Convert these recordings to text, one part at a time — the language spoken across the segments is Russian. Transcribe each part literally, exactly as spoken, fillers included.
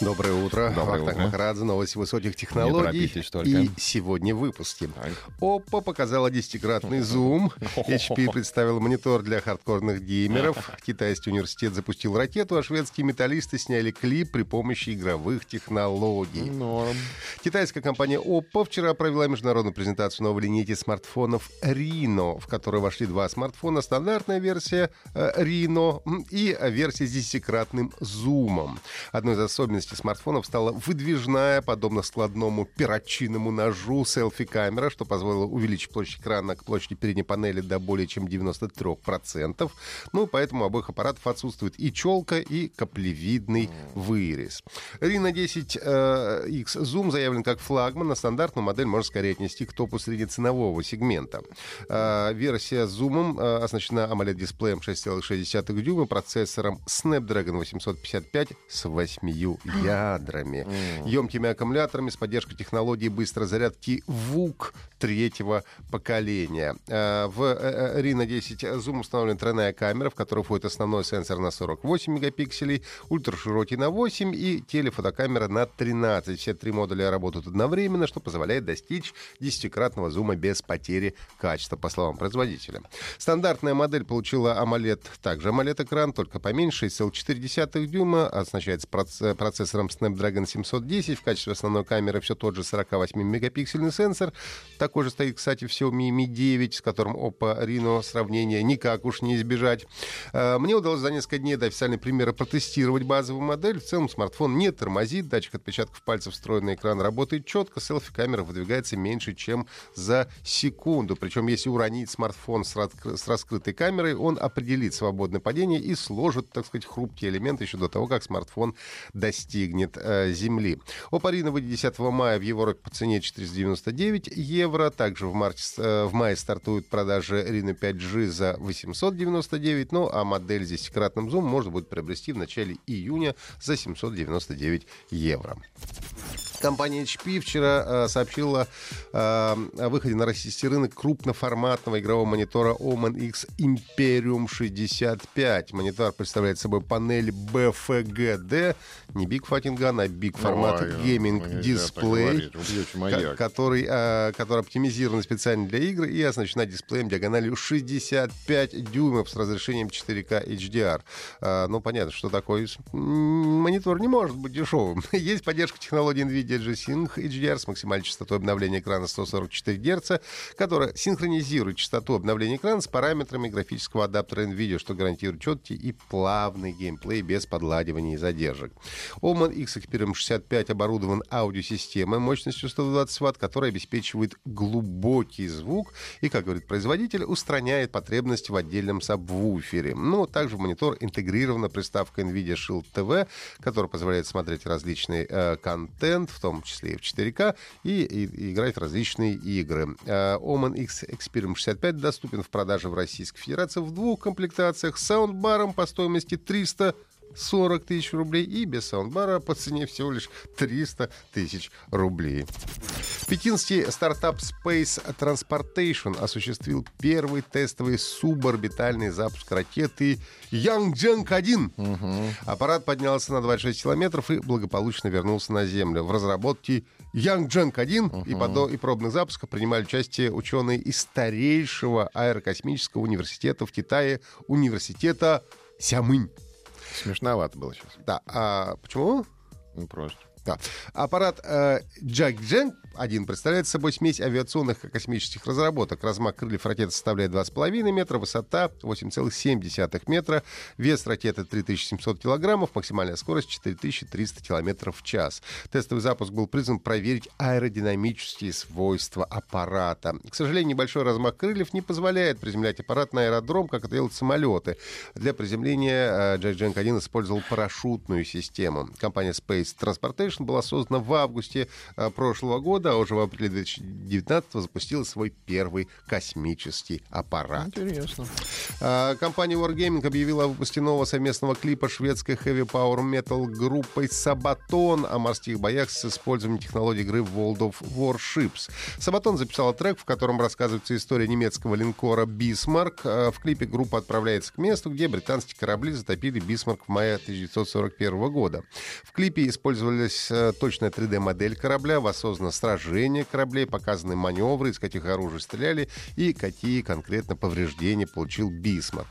Доброе утро. Доброе утро. Махарадзе, новости высоких технологий. И сегодня в выпуске. Oppo показала десятикратный зум. эйч пи представил монитор для хардкорных геймеров. Китайский университет запустил ракету, а шведские металлисты сняли клип при помощи игровых технологий. Норм. Китайская компания Oppo вчера провела международную презентацию новой линейки смартфонов Reno, в которую вошли два смартфона. Стандартная версия Reno и версия с десятикратным зумом. Одной из особенностей смартфонов стала выдвижная, подобно складному перочинному ножу, селфи-камера, что позволило увеличить площадь экрана к площади передней панели до более чем девяноста трёх процентов. Ну, поэтому у обоих аппаратов отсутствует и челка, и каплевидный вырез. Reno десять икс Zoom заявлен как флагман, а стандартную модель можно скорее отнести к топу среднеценового сегмента. Версия с зумом оснащена AMOLED-дисплеем шесть целых шесть десятых дюйма, процессором Snapdragon восемьсот пятьдесят пять с восемью ядрами, mm. емкими аккумуляторами с поддержкой технологии быстрой зарядки вук третьего поколения. В Reno десять Zoom установлена тройная камера, в которой входит основной сенсор на сорок восемь мегапикселей, ультраширокий на восемь и телефотокамера на тринадцать. Все три модуля работают одновременно, что позволяет достичь десятикратного зума без потери качества, по словам производителя. Стандартная модель получила AMOLED, также AMOLED-экран, только поменьше, шесть целых четыре десятых дюйма, оснащается процессором Snapdragon семьсот десять. В качестве основной камеры все тот же сорокавосьмимегапиксельный сенсор. Такой же стоит, кстати, в Xiaomi Mi девять, с которым Oppo Reno сравнения никак уж не избежать. Мне удалось за несколько дней до официальной премьеры протестировать базовую модель. В целом смартфон не тормозит, датчик отпечатков пальцев встроенный экран работает четко, селфи-камера выдвигается меньше, чем за секунду. Причем, если уронить смартфон с, раскры- с раскрытой камерой, он определит свободное падение и сложит, так сказать, хрупкий элемент еще до того, как смартфон достигнет э, земли. Oppo Reno выйдет десятого мая в Европе по цене четыреста девяносто девять евро. Также в, марте, э, в мае стартуют продажи Reno пять джи за восемьсот девяносто девять. Ну а модель с десятикратным зумом можно будет приобрести в начале июня за семьсот девяносто девять евро. Компания эйч пи вчера э, сообщила э, о выходе на российский рынок крупноформатного игрового монитора OMEN X Emperium шестьдесят пять. Монитор представляет собой панель би эф джи ди, не Big Fatting Gun, а Big Format ну, Gaming Display, ко- который, э, который оптимизирован специально для игр и оснащена дисплеем диагональю шестьдесят пять дюймов с разрешением четыре ка эйч ди ар. Э, ну, понятно, что такой монитор не может быть дешевым. Есть поддержка технологии NVIDIA G-Sync эйч ди ар с максимальной частотой обновления экрана сто сорок четыре герца, которая синхронизирует частоту обновления экрана с параметрами графического адаптера NVIDIA, что гарантирует четкий и плавный геймплей без подладивания и задержек. OMEN X Emperium шестьдесят пять оборудован аудиосистемой мощностью сто двадцать ватт, которая обеспечивает глубокий звук и, как говорит производитель, устраняет потребность в отдельном сабвуфере. Но также в монитор интегрирована приставка NVIDIA Shield ти ви, которая позволяет смотреть различный э, контент, в том числе и в четыре ка, и, и, и играть в различные игры. OMEN X Emperium шестьдесят пять доступен в продаже в Российской Федерации в двух комплектациях с саундбаром по стоимости триста сорок тысяч рублей и без саундбара по цене всего лишь триста тысяч рублей. Пекинский стартап Space Transportation осуществил первый тестовый суборбитальный запуск ракеты Янгджианг один. Угу. Аппарат поднялся на двадцать шесть километров и благополучно вернулся на Землю. В разработке Yangjiang один и, подо... и пробных запусков принимали участие ученые из старейшего аэрокосмического университета в Китае, университета Xiamen. Смешновато было сейчас. Да. А почему? Ну, просто. Да. Аппарат э, Yangjiang один представляет собой смесь авиационных и космических разработок. Размах крыльев ракеты составляет два с половиной метра, высота восемь целых семь десятых метра, вес ракеты три тысячи семьсот килограммов, максимальная скорость четыре тысячи триста километров в час. Тестовый запуск был призван проверить аэродинамические свойства аппарата. К сожалению, небольшой размах крыльев не позволяет приземлять аппарат на аэродром, как это делают самолеты. Для приземления э, Yangjiang один использовал парашютную систему. Компания Space Transportation была создана в августе э, прошлого года. года, а уже в апреле две тысячи девятнадцатого запустила свой первый космический аппарат. Интересно. Компания Wargaming объявила о выпуске нового совместного клипа шведской heavy power metal группой Sabaton о морских боях с использованием технологий игры World of Warships. Sabaton записала трек, в котором рассказывается история немецкого линкора Bismarck. В клипе группа отправляется к месту, где британские корабли затопили Bismarck в мае тысяча девятьсот сорок первого года. В клипе использовалась точная три дэ модель корабля, воссоздано сражение кораблей, показаны маневры, из каких оружий стреляли и какие конкретно повреждения получил Bismarck.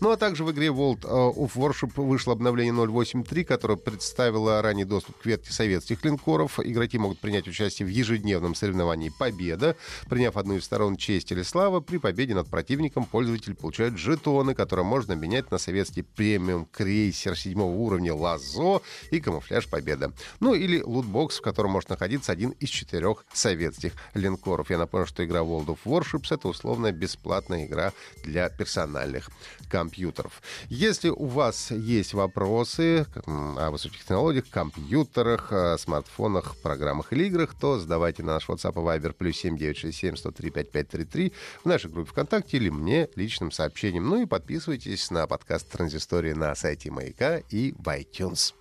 Ну а также в игре World of Warships вышло обновление ноль восемь три, которое представило ранний доступ к ветке советских линкоров. Игроки могут принять участие в ежедневном соревновании «Победа». Приняв одну из сторон честь или слава, при победе над противником пользователь получает жетоны, которые можно обменять на советский премиум-крейсер седьмого уровня «Лазо» и камуфляж «Победа». Ну или лутбокс, в котором может находиться один из четырех советских линкоров. Я напомню, что игра World of Warships — это условно бесплатная игра для персональных компьютеров. Если у вас есть вопросы о высоких технологиях, компьютерах, смартфонах, программах или играх, то задавайте на наш WhatsApp и Viber плюс семь девятьсот шестьдесят семь сто три пятьдесят пять тридцать три в нашей группе ВКонтакте или мне личным сообщением. Ну и подписывайтесь на подкаст «Транзистория» на сайте Маяка и в iTunes.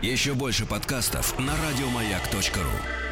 Еще больше подкастов на радиомаяк точка ру.